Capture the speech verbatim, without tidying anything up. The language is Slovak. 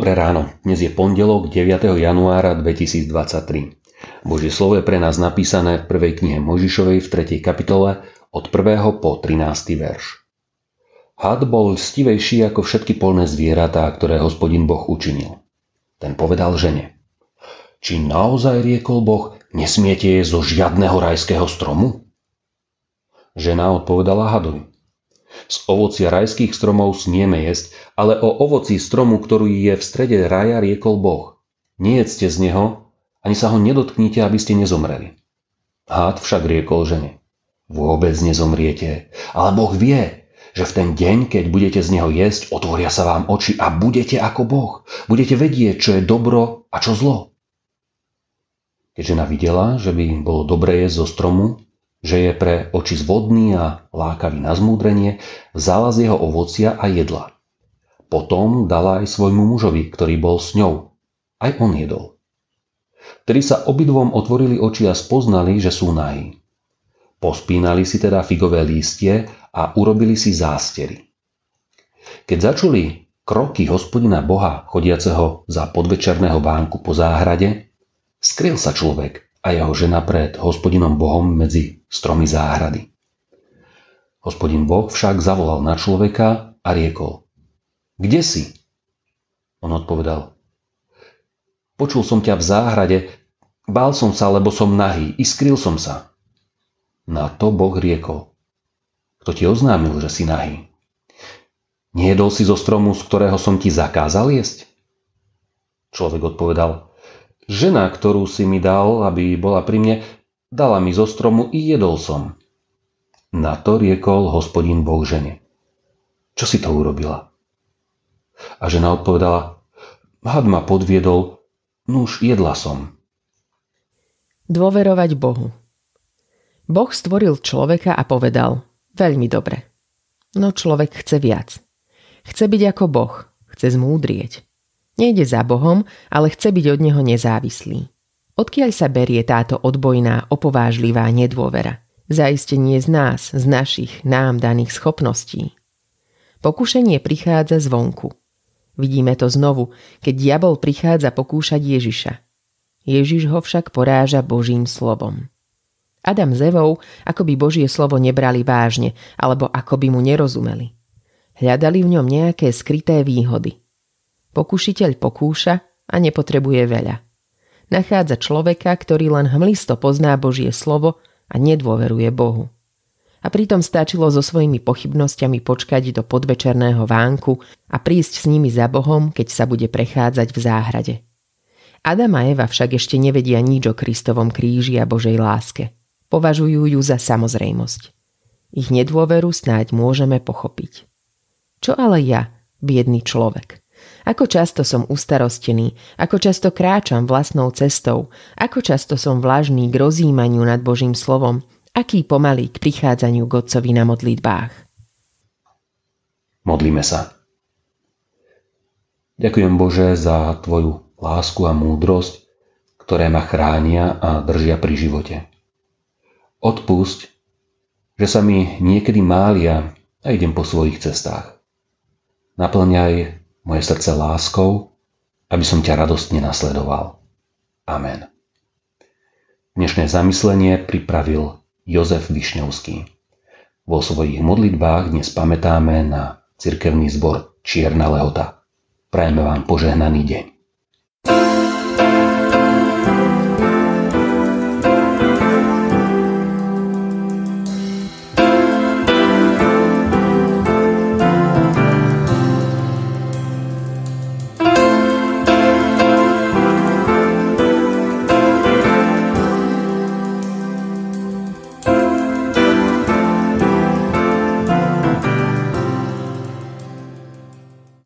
Dobré ráno, dnes je pondelok deviateho januára dvetisícdvadsaťtri. Božie slovo je pre nás napísané v prvej knihe Mojžišovej v tretej kapitole od prvého po trinásty verš. Had bol stivejší ako všetky polné zvieratá, ktoré Hospodin Boh učinil. Ten povedal žene: Či naozaj, riekol Boh, nesmiete jesť zo žiadneho rajského stromu? Žena odpovedala hadovi: Z ovocia rajských stromov smieme jesť, ale o ovoci stromu, ktorý je v strede raja, riekol Boh: Nejedzte z neho, ani sa ho nedotknite, aby ste nezomreli. Hád však riekol žene: Vôbec nezomriete, ale Boh vie, že v ten deň, keď budete z neho jesť, otvoria sa vám oči a budete ako Boh. Budete vedieť, čo je dobro a čo zlo. Keď žena videla, že by bolo dobré jesť zo stromu, že je pre oči zvodný a lákavý na zmúdrenie, vzala z jeho ovocia a jedla. Potom dala aj svojmu mužovi, ktorý bol s ňou. Aj on jedol. Vtedy sa obidvom otvorili oči a spoznali, že sú nahí. Pospínali si teda figové lístie a urobili si zástery. Keď začuli kroky Hospodina Boha, chodiaceho za podvečerného bánku po záhrade, skryl sa človek a jeho žena pred Hospodinom Bohom medzi stromy záhrady. Hospodin Boh však zavolal na človeka a riekol: Kde si? On odpovedal: Počul som ťa v záhrade, bál som sa, lebo som nahý, i skrýl som sa. Na to Boh riekol: Kto ti oznámil, že si nahý? Nejedol si zo stromu, z ktorého som ti zakázal jesť? Človek odpovedal: Žena, ktorú si mi dal, aby bola pri mne, dala mi zo stromu i jedol som. Na to riekol Hospodin Boh žene: Čo si to urobila? A žena odpovedala: Had ma podviedol, nuž jedla som. Dôverovať Bohu. Boh stvoril človeka a povedal: Veľmi dobre. No človek chce viac. Chce byť ako Boh, chce zmúdrieť. Nejde za Bohom, ale chce byť od neho nezávislý. Odkiaľ sa berie táto odbojná, opovážlivá nedôvera? Zaiste nie z nás, z našich, nám daných schopností. Pokúšanie prichádza zvonku. Vidíme to znovu, keď diabol prichádza pokúšať Ježiša. Ježiš ho však poráža Božím slovom. Adam s Evou ako by Božie slovo nebrali vážne, alebo ako by mu nerozumeli. Hľadali v ňom nejaké skryté výhody. Pokúšiteľ pokúša a nepotrebuje veľa. Nachádza človeka, ktorý len hmlisto pozná Božie slovo a nedôveruje Bohu. A pritom stačilo so svojimi pochybnosťami počkať do podvečerného vánku a prísť s nimi za Bohom, keď sa bude prechádzať v záhrade. Adam a Eva však ešte nevedia nič o Kristovom kríži a Božej láske. Považujú ju za samozrejmosť. Ich nedôveru snáď môžeme pochopiť. Čo ale ja, biedný človek? Ako často som ustarostený, ako často kráčam vlastnou cestou, ako často som vlažný k rozjímaniu nad Božím slovom, aký pomalý k prichádzaniu k Otcovi na modlitbách. Modlíme sa. Ďakujem Bože za Tvoju lásku a múdrosť, ktoré ma chránia a držia pri živote. Odpusť, že sa mi niekedy mália a idem po svojich cestách. Naplňaj moje srdce láskou, aby som ťa radostne nasledoval. Amen. Dnešné zamyslenie pripravil Jozef Višňovský. Vo svojich modlitbách dnes pamätáme na cirkevný zbor Čierna lehota. Prajeme vám požehnaný deň.